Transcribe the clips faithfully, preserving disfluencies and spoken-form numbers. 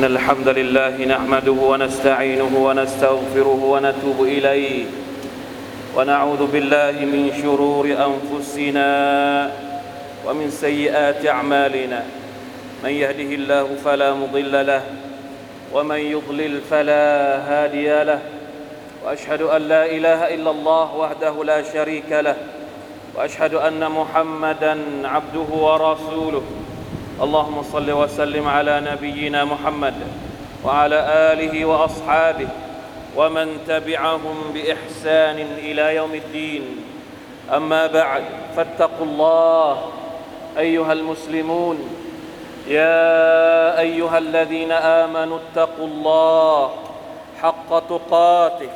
إن الحمد لله نحمده ونستعينه ونستغفره ونتوب إليه ونعوذ بالله من شرور أنفسنا ومن سيئات أعمالنا من يهده الله فلا مضل له ومن يضلل فلا هادي له وأشهد أن لا إله إلا الله وحده لا شريك له وأشهد أن محمدًا عبده ورسوله اللهم صل وسلم على نبينا محمد وعلى آله وأصحابه ومن تبعهم بإحسان إلى يوم الدين أما بعد فاتقوا الله أيها المسلمون يا أيها الذين آمنوا اتقوا الله حق تقاته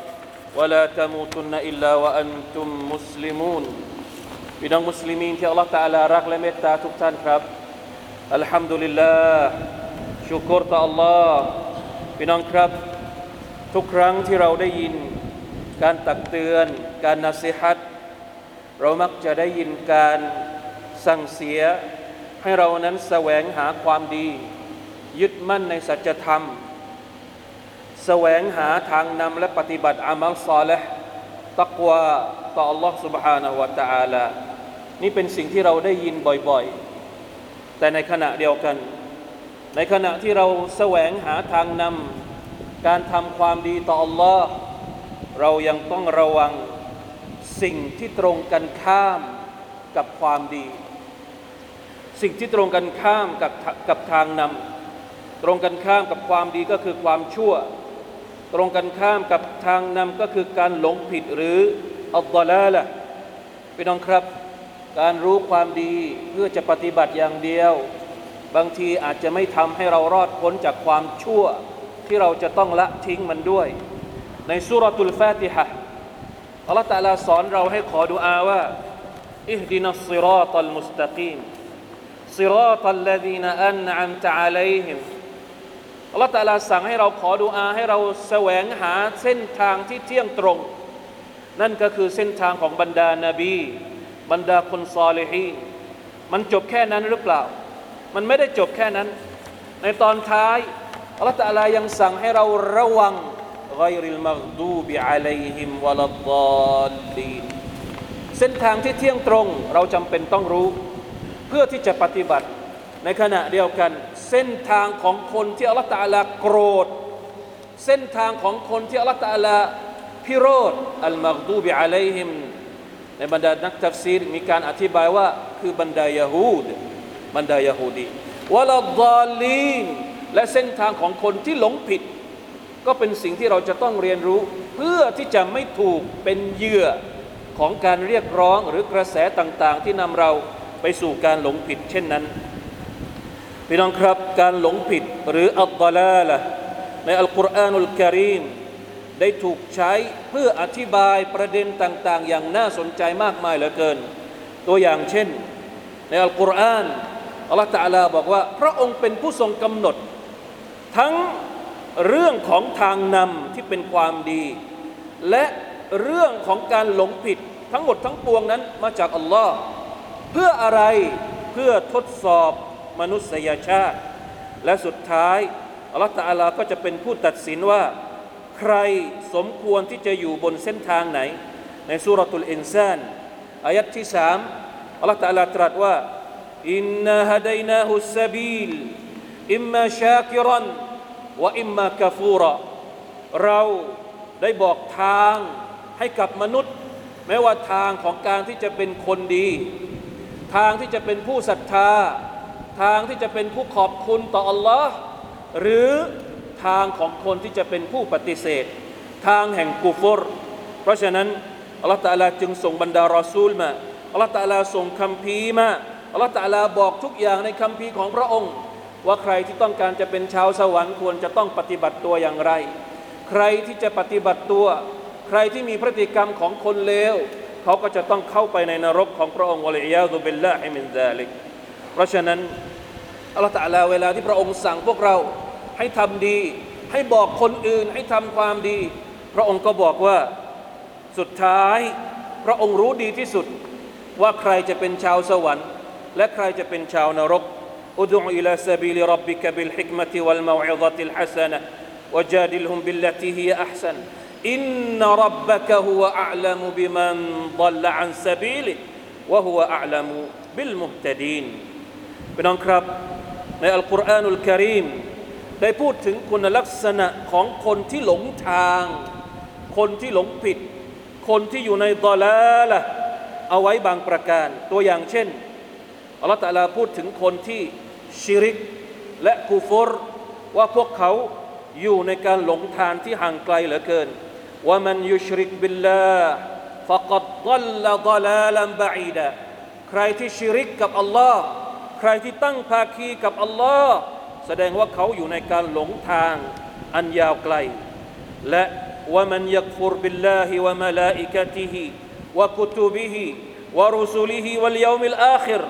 ولا تموتن إلا وأنتم مسلمون พี่น้องมุสลิมีนที่อัลลอฮฺตะอาลารักและเมตตาทุกท่านครับอัลฮัมดุลิลลาห์ชูกรต่ออัลลอฮฺพี่น้องครับทุกครั้งที่เราได้ยินการตักเตือนการนะซีฮะห์เรามักจะได้ยินการสั่งเสียให้เรานั้นแสวงหาความดียึดมั่นในสัจธรรมแสวงหาทางนำและปฏิบัติอามัลศอลิหตักวาต่ออัลลอฮฺ سبحانه และ تعالى นี่เป็นสิ่งที่เราได้ยินบ่อยๆแต่ในขณะเดียวกันในขณะที่เราแสวงหาทางนำการทำความดีต่ออัลลอฮฺเรายังต้องระวังสิ่งที่ตรงกันข้ามกับความดีสิ่งที่ตรงกันข้ามกับกับทางนำตรงกันข้ามกับความดีก็คือความชั่วตรงกันข้ามกับทางนำก็คือการหลงผิดหรืออัลฎอลาละห์พี่น้องครับการรู้ความดีเพื่อจะปฏิบัติอย่างเดียวบางทีอาจจะไม่ทำให้เรารอดพ้นจากความชั่วที่เราจะต้องละทิ้งมันด้วยในซูเราะตุลฟาติฮะห์อัลลอฮฺตะอาลาสอนเราให้ขอดุอาว่าอิฮดินัสศิรอตัลมุสตะกีมศิรอตัลลซีนะอันอัมตะอะลัยฮิมอัลลอฮฺตะอาลาสั่งให้เราขอดุอาให้เราแสวงหาเส้นทางที่เที่ยงตรงนั่นก็คือเส้นทางของบรรดานบีบรรดาคนซอลิฮีมันจบแค่นั้นหรือเปล่ามันไม่ได้จบแค่นั้นในตอนท้ายอัลลอฮฺตะอาลายังสั่งให้เราระวังฆอยรุลมัฆดูบิอะลัยฮิมวะลัฎอลลีนเส้นทางที่เที่ยงตรงเราจำเป็นต้องรู้เพื่อที่จะปฏิบัติในขณะเดียวกันเส้นทางของคนที่อัลลอฮฺตะอาลาโกรธเส้นทางของคนที่อัลลอฮฺตะอาลาพิโรธอัลมัฆดูบิอะลัยฮิมในบรรดานักตัฟซีรมีการอธิบายว่าคือบรรดายะฮูดบรรดายะฮูดีวะลัฎอลลีนและเส้นทางของคนที่หลงผิดก็เป็นสิ่งที่เราจะต้องเรียนรู้เพื่อที่จะไม่ถูกเป็นเหยื่อของการเรียกร้องหรือกระแสต่างๆที่นำเราไปสู่การหลงผิดเช่นนั้นพี่น้องครับการหลงผิดหรืออัลฎอลาละห์ในอัลกุรอานุลกะรีมได้ถูกใช้เพื่ออธิบายประเด็นต่างๆอย่างน่าสนใจมากมายเหลือเกินตัวอย่างเช่นในอัลกุรอานอัลลอฮฺตะอาลาบอกว่าพระองค์เป็นผู้ทรงกำหนดทั้งเรื่องของทางนำที่เป็นความดีและเรื่องของการหลงผิดทั้งหมดทั้งปวงนั้นมาจากอัลลอฮ์เพื่ออะไรเพื่อทดสอบมนุษยชาติและสุดท้ายอัลลอฮฺตะอาลาก็จะเป็นผู้ตัดสินว่าใครสมควรที่จะอยู่บนเส้นทางไหนในซูเราะตุลอินซานอายะห์ที่สามอัลลอฮฺตะอาลาตรัสว่าอินนาฮะดัยนาฮุสซะบีลอิมมาชากิรันวะอิมมากะฟูราเราได้บอกทางให้กับมนุษย์แม้ว่าทางของการที่จะเป็นคนดีทางที่จะเป็นผู้ศรัทธาทางที่จะเป็นผู้ขอบคุณต่ออัลลอฮ์หรือทางของคนที่จะเป็นผู้ปฏิเสธทางแห่งกุฟรเพราะฉะนั้นอัลลอฮฺตะอาลาจึงส่งบรรดารอซูลมาอัลลอฮฺตะอาลาส่งคัมภีร์มาอัลลอฮฺตะอาลาบอกทุกอย่างในคัมภีร์ของพระองค์ว่าใครที่ต้องการจะเป็นชาวสวรรค์ควรจะต้องปฏิบัติตัวอย่างไรใครที่จะปฏิบัติตัวใครที่มีพฤติกรรมของคนเลวเขาก็จะต้องเข้าไปในนรกของพระองค์วะลิยาซุบิลลาฮิมินซาลิกเพราะฉะนั้นอัลลอฮฺตะอาลาเวลาที่พระองค์สั่งพวกเราให้ทำดีให้บอกคนอื่นให้ทำความดีพระองค์ก็บอกว่าสุดท้ายพระองค์รู้ดีที่สุดว่าใครจะเป็นชาวสวรรค์และใครจะเป็นชาวนรก ادع إلى سبيل ربك بالحكمة والموعظة الحسنة وجادلهم بالتي هي أحسن إن ربك هو أعلم بمن ضل عن سبيله وهو أعلم بالمهتدين พี่น้องครับในอัลกุรอานุลกะรีมได้พูดถึงคุณลักษณะของคนที่หลงทางคนที่หลงผิดคนที่อยู่ในฎอลาละห์เอาไว้บางประการตัวอย่างเช่นอัลเลาะห์ตะอาลาพูดถึงคนที่ชิริกและกุฟรว่าพวกเขาอยู่ในการหลงทางที่ห่างไกลเหลือเกินว่ามันยุชริกบิลลาห์ฟะกัดฎอลละฎอลาลันบะอีดะใครที่ชิริกกับอัลเลาะห์ใครที่ตั้งภาคีกับอัลเลาะห์แสดงว่าเขาอยู่ในการหลงทางอันยาวไกลและว่ามันยักฟุรบิลลาฮิวะมะลาอิกะติฮิวะกุตุบิฮิวะรุซูลิฮิวัลยอมิลอาคิร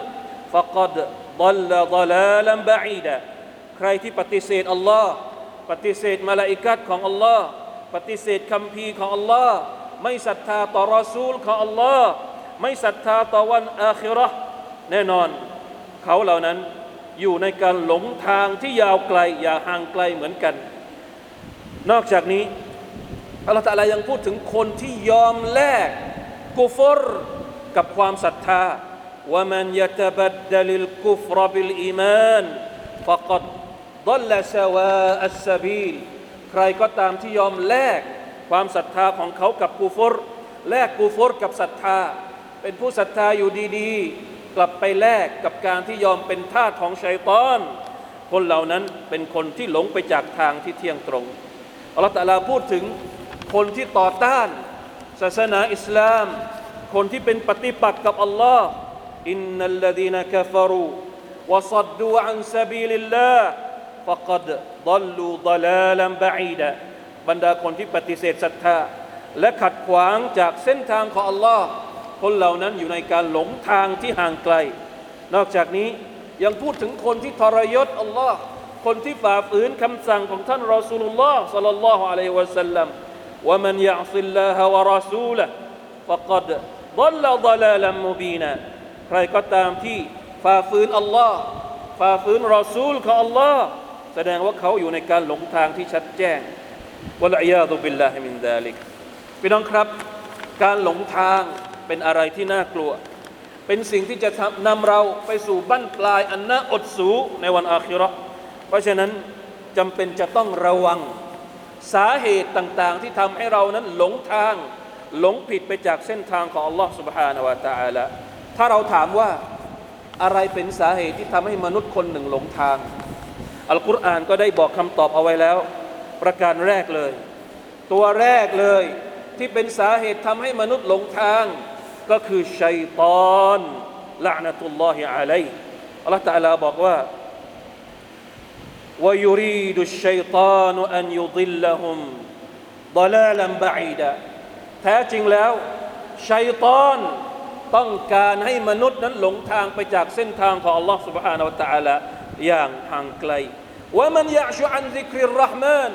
ฟะกัดฎอลละฎอลาลันบะอีดะใครที่ปฏิเสธอัลเลาะห์ปฏิเสธมลาอิกะฮ์ของอัลลอฮ์ปฏิเสธคัมภีร์ของอัลลอฮ์ไม่ศรัทธาต่อรอซูลของอัลลอฮ์ไม่ศรัทธาต่อวันอาคิเราะห์แน่นอนเขาเหล่านั้นอยู่ในการหลงทางที่ยาวไกลอย่าห่างไกลเหมือนกันนอกจากนี้อัลเลาะห์ตะอาลายังพูดถึงคนที่ยอมแลกกุฟรกับความศรัทธาวะมันยะตะบัดดะลิลกุฟรบิลอีมานฟะกัดดอลละซะวาอัสซะบีลใครก็ตามที่ยอมแลกความศรัทธาของเขากับกุฟรแลกกุฟรกับศรัทธาเป็นผู้ศรัทธาอยู่ดีๆกลับไปแลกกับการที่ยอมเป็นทาสของชัยฏอนคนเหล่านั้นเป็นคนที่หลงไปจากทางที่เที่ยงตรงอัลเลาะห์ตะอาลาพูดถึงคนที่ต่อต้านศาสนาอิสลามคนที่เป็นปฏิปักษ์กับอัลเลาะห์อินนัลลดีนะกะฟะรูวะซัดดูอันซะบีลิลลาห์فقد ضلوا ضلالا بعيدا บรรดาคนที่ปฏิเสธศรัทธาและขัดขวางจากเส้นทางของอัลเลาะห์คนเหล่านั้นอยู่ในการหลงทางที่ห่างไกลนอกจากนี้ยังพูดถึงคนที่ทรยศอัลเลาะห์คนที่ฝ่าฝืนคำสั่งของท่านรอซูลุลลอฮ์ศ็อลลัลลอฮุอะลัยฮิวะซัลลัมวะมันยะอซิลลาฮะวะรอซูละฮ์ฟะกัดฎอลละฎอลาลันมุบีนาใครก็ตามที่ฝ่าฝืนอัลเลาะห์ฝ่าฝืนรอซูลของอัลเลาะห์แสดงว่าเขาอยู่ในการหลงทางที่ชัดแจ้งวัลอียาซุบิลลาฮิมินซาลิกพี่น้องครับการหลงทางเป็นอะไรที่น่ากลัวเป็นสิ่งที่จะนำเราไปสู่บั้นปลายอันน่าอดสูในวันอาคิเราะห์เพราะฉะนั้นจำเป็นจะต้องระวังสาเหตุต่างๆที่ทำให้เรานั้นหลงทางหลงผิดไปจากเส้นทางของอัลลอฮ์ سبحانه และ تعالى ถ้าเราถามว่าอะไรเป็นสาเหตุที่ทำให้มนุษย์คนหนึ่งหลงทางอัลกุรอานก็ได้บอกคำตอบเอาไว้แล้วประการแรกเลยตัวแรกเลยที่เป็นสาเหตุทำให้มนุษย์หลงทางก็คือชัยฏอนละอ์นะตุลลอฮิอะลัยฮิอัลเลาะห์ตะอาลาบอกว่าวะยูรีดุชัยฏอนอันยุดิลละฮุมฎอลาลันบะอีดะแท้จริงแล้วชัยฏอนต้องการให้มนุษย์นั้นหลงทางไปจากเส้นทางของอัลเลาะห์ซุบฮานะฮูวะตะอาลาอย่างห่างไกลว่ามันยะชูอันซิกริรเราะห์มาน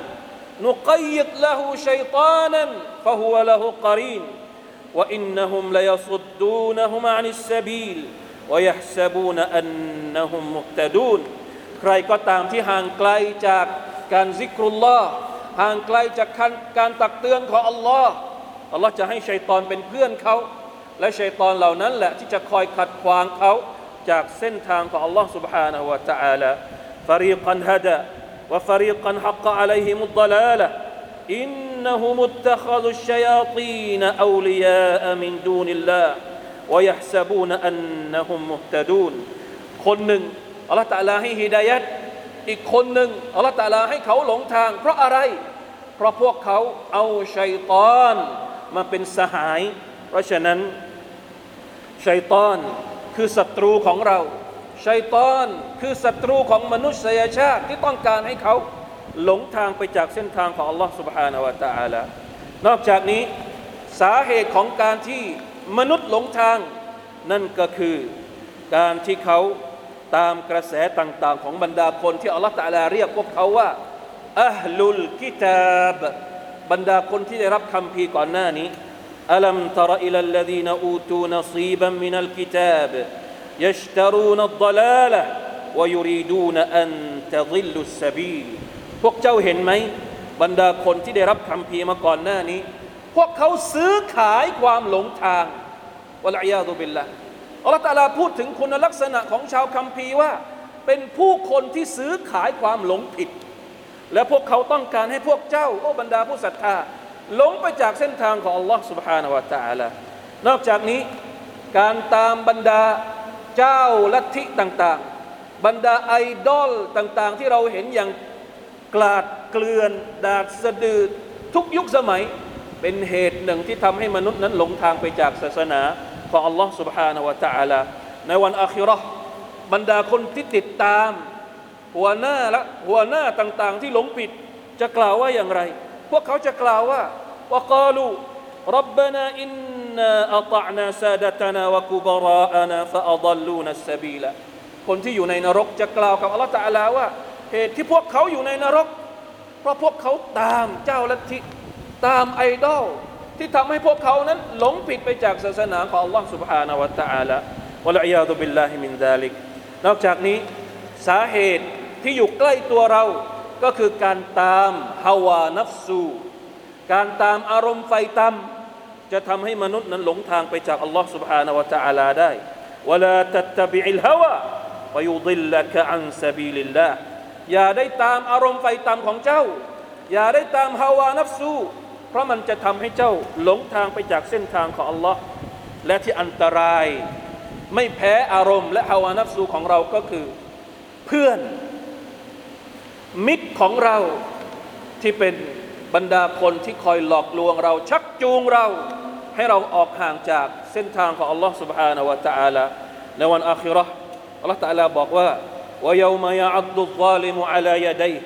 นุกัยยิดละฮูชัยฏอนันฟะฮุวะละฮูกะรีนวะอินนะฮุมละยัซุดดูนะฮุมอะนิสซะบีลวะยะห์ซะบูนะอันนะฮุมมุฮตะดูนใครก็ตามที่ห่างไกลจากการซิกรุลลอฮ์ห่างไกลจากการตักเตือนของอัลเลาะห์อัลเลาะห์จะให้ชัยฏอนเป็นเพื่อนเขาและชัยฏอนเหล่านั้นแหละที่จะคอยขัดขวางเขาจากเส้นทางของ Allah Subhanahu wa Taala ฟารีกันฮะดะวะฟารีกันฮักกะอะลัยฮิมุดฎอลาละอินนะฮุมุตตะคอซุชชัยาตีนเอาลิยาอะมินดูนิลลาห์วะยะห์ซะบูนอันนะฮุมมุฮตะดูนคนหนึ่ง Allah Taala ให้ฮิดายะฮ์อีกคนหนึ่ง Allah Taala ให้เขาหลงทางเพราะอะไรเพราะพวกเขาเอาชัยฏอนมาเป็นสหายเพราะฉะนั้นชัยฏอนคือศัตรูของเราชัยฏอนคือศัตรูของมนุษยชาติที่ต้องการให้เขาหลงทางไปจากเส้นทางของ Allah Subhanahu wa Taala นอกจากนี้สาเหตุของการที่มนุษย์หลงทางนั่นก็คือการที่เขาตามกระแสต่างๆของบรรดาคนที่ Allah Taala เรียกพวกเขาว่าอัลลุลกิตาบบรรดาคนที่ได้รับคัมภีร์ก่อนหน้านี้ألم تر إلى الذين أوتوا نصيبا من الكتاب يشترون الضلالة วะยูรีดูนอันตะซิลลุสซะบีลพวกเจ้าเห็นไหมบรรดาคนที่ได้รับคัมภีร์มาก่อนหน้านี้พวกเขาซื้อขายความหลงทางวะลอยาซุบิลละอัลลอฮฺตะอาลาพูดถึงคุณลักษณะของชาวคัมภีร์ว่าเป็นผู้คนที่ซื้อขายความหลงผิดและพวกเขาต้องการให้พวกเจ้าโอ้บรรดาผู้ศรัทธาหลงไปจากเส้นทางของอัลลอฮฺ سبحانه และ تعالى นอกจากนี้การตามบรรดาเจ้าลัทธิต่างๆบรรดาไอดอลต่างๆที่เราเห็นอย่างกลาดเกลื่อนดาดสะดือทุกยุคสมัยเป็นเหตุหนึ่งที่ทำให้มนุษย์นั้นหลงทางไปจากศาสนาของอัลลอฮฺ سبحانه และ تعالى ในวันอาคิเราะห์บรรดาคนที่ติดตามหัวหน้าและหัวหน้าต่างๆที่หลงผิดจะกล่าวว่าอย่างไรพวกเขาจะกล่าวว่าวะกาลูร็อบบะนาอินนาอัฏออ์นาซาดะตะนาวะกุบะรออานาฟะอัฎัลลูนัสซะบีลาคนที่อยู่ในนรกจะกล่าวกับอัลเลาะห์ตะอาลาว่าเหตุที่พวกเขาอยู่ในนรกเพราะพวกเขาตามเจ้าลัทธิตามไอดอลที่ทำให้พวกเขานั้นหลงผิดไปจากศาสนาของอัลเลาะห์ซุบฮานะฮูวะตะอาลาวะลอยาซุบิลลาฮิมินซาลิกนอกจากนี้สาเหตุที่อยู่ใกล้ตัวเราก็คือการตามฮาวานัฟซูการตามอารมณ์ไฟต่ำจะทำให้มนุษย์นั้นหลงทางไปจากอัลลอฮ์ سبحانه และ تعالى ได้วะลาตัตตะบิอิลฮาวาฟะยุฎิลละกะอันซะบีลิลลาฮ์อย่าได้ตามอารมณ์ไฟต่ำของเจ้าอย่าได้ตามฮาวานัฟซูเพราะมันจะทำให้เจ้าหลงทางไปจากเส้นทางของอัลลอฮ์และที่อันตรายไม่แพ้อารมณ์และฮาวานัฟซูของเราก็คือเพื่อนมิตรของเราที่เป็นบรรดาคนที่คอยหลอกลวงเราชักจูงเราให้เราออกห่างจากเส้นทางของอัลลอฮ์ سبحانه และ تعالى ในวันอาคิเราะห์อัลลอฮ์ تعالى บอกว่า وَيَوْمَ يَعَضُّ الظَّالِمُ عَلَى يَدَيْهِ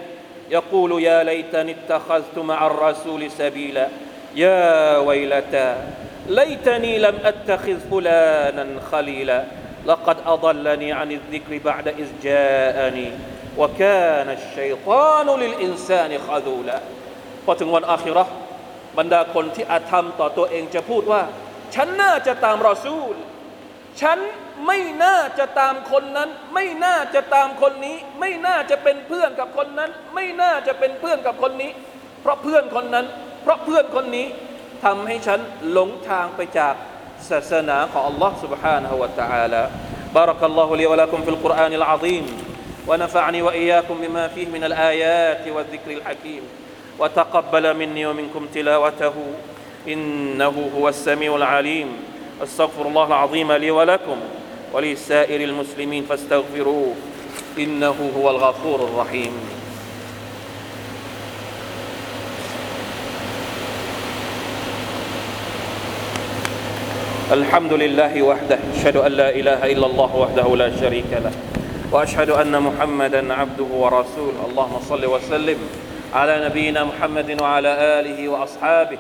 يَقُولُ يَا لَيْتَنِ اتَّخَذْتُ مَعَ الرَّسُولِ سَبِيلًا يَا وَيْلَتَا لَيْتَنِي لَمْ أَتَّخِذْ فُلَانًا خَلِيلًا لَقَدْ أَضَلَّنِي عَنِ الذِّكْرِ بَعْدَ إِذْ جَاءَنِي وَكَانَ الشَّيْطَانُ لِلْإِنْسَانِ خَذُولًاพอถึงวันอาคิเราะห์บรรดาคนที่อาธรรมต่อตัวเองจะพูดว่าฉันน่าจะตามรอซูลฉันไม่น่าจะตามคนนั้นไม่น่าจะตามคนนี้ไม่น่าจะเป็นเพื่อนกับคนนั้นไม่น่าจะเป็นเพื่อนกับคนนี้เพราะเพื่อนคนนั้นเพราะเพื่อนคนนี้ทำให้ฉันหลงทางไปจากศาสนาของ Allah سبحانه และ تعالى บารักัลลอฮุลีวะลากุมฟิลกุรอานิลอะซีมวะนะฟะอะนีวะอียากุมบิมาฟีฮิมินัลอายาติวะซิกริลฮะกีมوتقبل مني ومنكم تلاوته إنه هو السميع العليم أستغفر الله العظيم لي ولكم ولسائر المسلمين فاستغفروه إنه هو الغفور الرحيم الحمد لله وحده أشهد أن لا إله إلا الله وحده لا شريك له وأشهد أن محمدا عبده ورسوله اللهم صل وسلم على نبينا محمد وعلى آله وأصحابه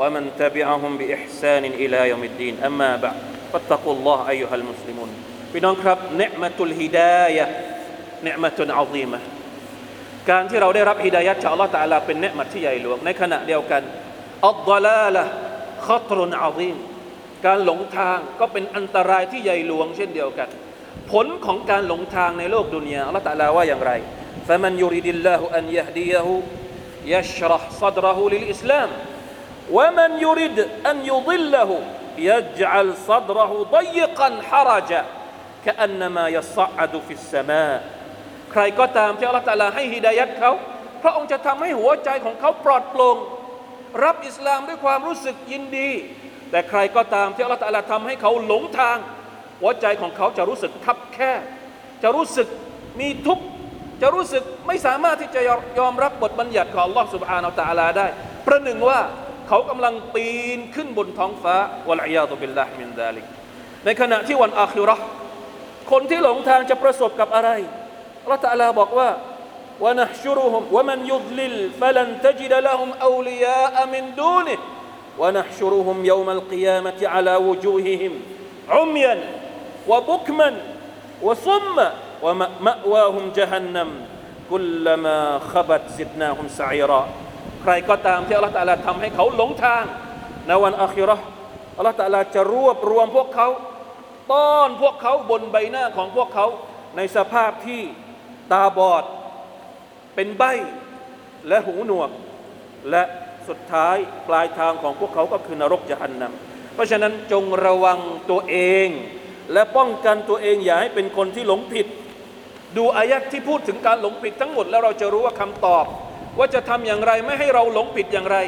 ومن تبعهم بإحسان إلى يوم الدين أما بعد فاتقوا الله أيها المسلمون بنكرب نعمة الهداية نعمة عظيمة การที่เราได้รับฮิดายะห์จากอัลเลาะห์ตะอาลาเป็นนิมัตที่ใหญ่หลวงในขณะเดียวกันอัฎฎอลาละฮ์คอตรุนอะซีมการหลงทางก็เป็นอันตรายที่ใหญ่หลวงเช่นเดียวกันผลของการหลงทางในโลกดุนยาอัลเลาะห์ตะอาลาว่าอย่างไรفمن يريد الله أن يهديه يشرح صدره للإسلام ومن يريد أن يضله يجعل صدره ضيقا حرجا كأنما يصعد في السماء ใครก็ตามที่อัลเลาะห์ตะอาลาให้ฮิดายะห์เขาพระองค์จะทำให้หัวใจของเขาปลอดโปร่งรับอิสลามด้วยความรู้สึกยินดีแต่ใครก็ตามที่อัลเลาะห์ตะอาลาทำให้เขาหลงทางหัวใจของเขาจะรู้สึกคับแคบจะรู้สึกมีทุกข์จะรู้สึกไม่สามารถที่จะยอมรับบทบัญญัติของอัลเลาะห์ซุบฮานะฮูวะตะอาลาได้ประหนึ่งว่าเขากำลังปีนขึ้นบนท้องฟ้าวะลอยาซุบิลลาฮิมินซาลิกในขณะที่วันอาคิเราะห์คนที่หลงทางจะประสบกับอะไรอัลเลาะห์ตะอาลาบอกว่าวะนะฮชุรุฮุมวะมันยุฎลิลฟะลันตะญิดะละฮุมเอาลิยาอะมินดูนิฮ์วะนะฮชุรุฮุมยอมัลกิยามะติอะลาวุจูฮิฮิมอุมยันวะบุกมันวะซุมมะومأواهم جهنم كلما خبت زدناهم سعيرا ใครก็ตามที่อัลเลาะห์ตะอาลาทำให้เขาหลงทางในวันอาคิเราะห์อัลเลาะห์ตะอาลาจะรวบรวมพวกเขาต้อนพวกเขาบนใบหน้าของพวกเขา ในสภาพที่ตาบอดเป็นใบ้และหูหนวกและสุดท้ายปลายทางของพวกเขาก็คือนรกญะฮันนัมเพราะฉะนั้นจงระวังตัวเองและป้องกันตัวเองอย่าให้เป็นคนที่หลงผิดดูอายะห์ที่พูดถึงการหลงผิดทั้งหมดแล้วเราจะรู้ว่าคำตอบว่าจะทำอย่างไรไม่ให้เราหลงผิดอย่างไร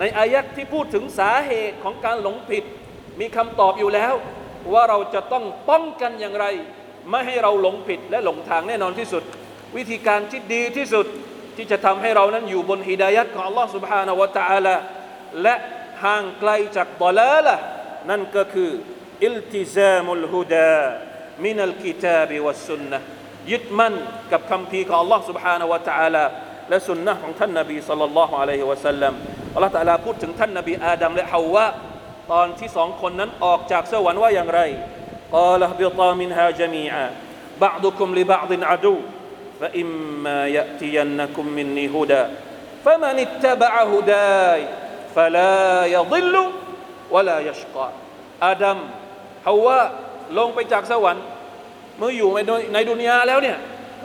ในอายะห์ที่พูดถึงสาเหตุของการหลงผิดมีคำตอบอยู่แล้วว่าเราจะต้องป้องกันอย่างไรไม่ให้เราหลงผิดและหลงทางแน่นอนที่สุดวิธีการที่ดีที่สุดที่จะทำให้เรานั้นอยู่บนฮิดายะห์ของอัลลอฮ์ سبحانه และ تعالى และห่างไกลจากฎอลาละห์นั่นก็คืออิลติซามุลฮุดามินัลกิตาบิวัสซุนนะห์ยึดมั่นกับคำพีของ Allah Subhanahu Wa Taala และสุนนะของท่านนบีศ็อลลัลลอฮุอะลัยฮิวะซัลลัม Allah Taala พูดถึงท่านนบีอาดัมและฮาววาตอนที่สองคนนั้นออกจากสวรรค์ว่าอย่างไรกอละบิฏามินฮาจามีอาบะอ์ดุกุมลิบะอ์ดินอะดูฟะอิมมายะติยันนะกุมมินนีฮุดาฟะมันอิตตะบะอะฮุดายฟะลายะฎิลลุวะลายัชกออาดัมฮาววาลงไปจากสวรรค์เมื่ออยู่ในดุนยาแล้วเนี่ย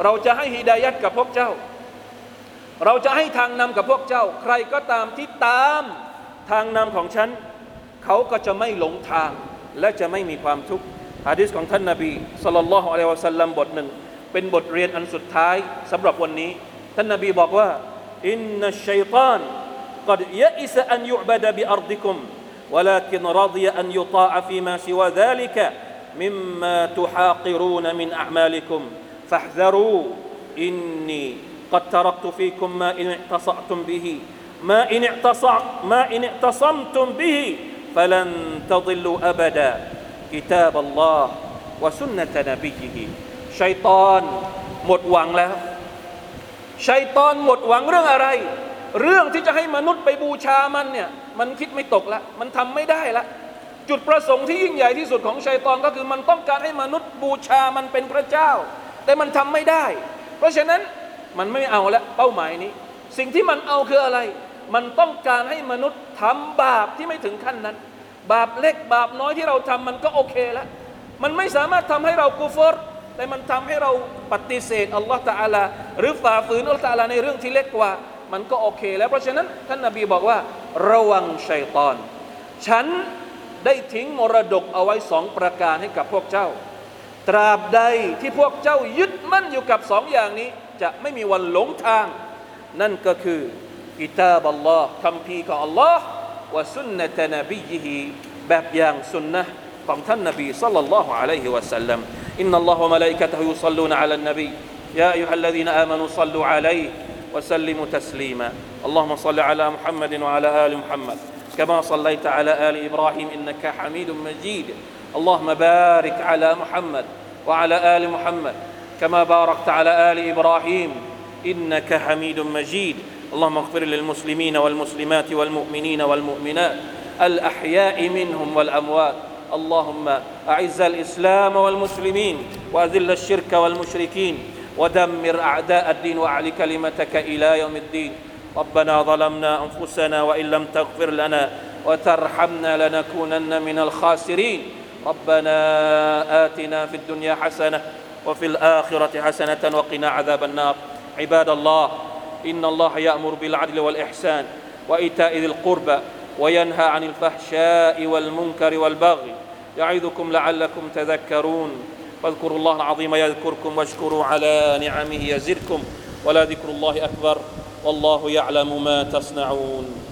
เราจะให้ฮิดายัตกับพวกเจ้าเราจะให้ทางนำกับพวกเจ้าใครก็ตามที่ตามทางนำของฉันเขาก็จะไม่หลงทางและจะไม่มีความทุกข์หะดีษของท่านนบีศ็อลลัลลอฮุอะลัยฮิวะซัลลัมบทหนึ่งเป็นบทเรียนอันสุดท้ายสำหรับวันนี้ท่านนบีบอกว่าอินนัชชัยฏอนกอดยะอิซะอันยุบะดะบิอัรฎิกุมวะลากินรอฎิยะอันยุฏออฟีมาซิวะซาลิกะمما تحاقرون من أعمالكم فاحذروا إني قد تركت فيكم ما إن اعتصمتم به ما إن اعتصم ما إن اعتصمتم به فلن تضلوا أبدا كتاب الله وسنة نبيه ชัยฏอนหมดหวังแล้วชัยฏอนหมดหวังเรื่องอะไรเรื่องที่จะให้มนุษย์ไปบูชามันเนี่ยมันคิดไม่ตกละมันทำไม่ได้ละจุดประสงค์ที่ยิ่งใหญ่ที่สุดของชัยฏอนก็คือมันต้องการให้มนุษย์บูชามันเป็นพระเจ้าแต่มันทำไม่ได้เพราะฉะนั้นมันไม่เอาละเป้าหมายนี้สิ่งที่มันเอาคืออะไรมันต้องการให้มนุษย์ทำบาปที่ไม่ถึงขั้นนั้นบาปเล็กบาปน้อยที่เราทำมันก็โอเคละมันไม่สามารถทำให้เรากุฟรแต่มันทำให้เราปฏิเสธอัลลอฮฺตะอาลาหรือฝ่าฝืนอัลลอฮฺตะอาลาในเรื่องที่เล็กกว่ามันก็โอเคแล้วเพราะฉะนั้นท่านนบีบอกว่าระวังชัยฏอนฉันได้ทิ้งมรดกเอาไว้สองประการให้กับพวกเจ้าตราบใดที่พวกเจ้ายึดมั่นอยู่กับสองอย่างนี้จะไม่มีวันหลงทางนั่นก็คือกิตาบอัลลอฮ์คำพีของอัลลอฮ์วะซุนนะตะนบียะฮีแบบอย่างสุนนะของท่านนบีศ็อลลัลลอฮุอะลัยฮิวะซัลลัมอินนัลลอฮะวะมะลาอิกะตุฮุยุศ็อลลูนะอะลันนบียาอัยยูฮัลลซีนะอามะนูศ็อลลูอะลัยฮิวะซัลลิมูตัสลีมาอัลลอฮุมมะศ็อลลิอะลามุฮัมมัดวะอะลาอาลิมุฮัมมัดكما صليت على آل إبراهيم إنك حميد مجيد اللهم بارك على محمد وعلى آل محمد كما باركت على آل إبراهيم إنك حميد مجيد اللهم اغفر للمسلمين والمسلمات والمؤمنين والمؤمنات الأحياء منهم والأموات اللهم أعز الإسلام والمسلمين وأذل الشرك والمشركين ودمر أعداء الدين وأعل كلمتك إلى يوم الدين ربنا ظلمنا أنفسنا وإن لم تغفر لنا وترحمنا لنكونن من الخاسرين ربنا آتنا في الدنيا حسنة وفي الآخرة حسنة وقنا عذاب النار عباد الله إن الله يأمر بالعدل والإحسان وإيتاء ذي القربى وينهى عن الفحشاء والمنكر والبغي يعظكم لعلكم تذكرون فاذكروا الله العظيم يذكركم واشكروا على نعمه يزدكم ولذكر الله أكبر والله يعلم ما تصنعون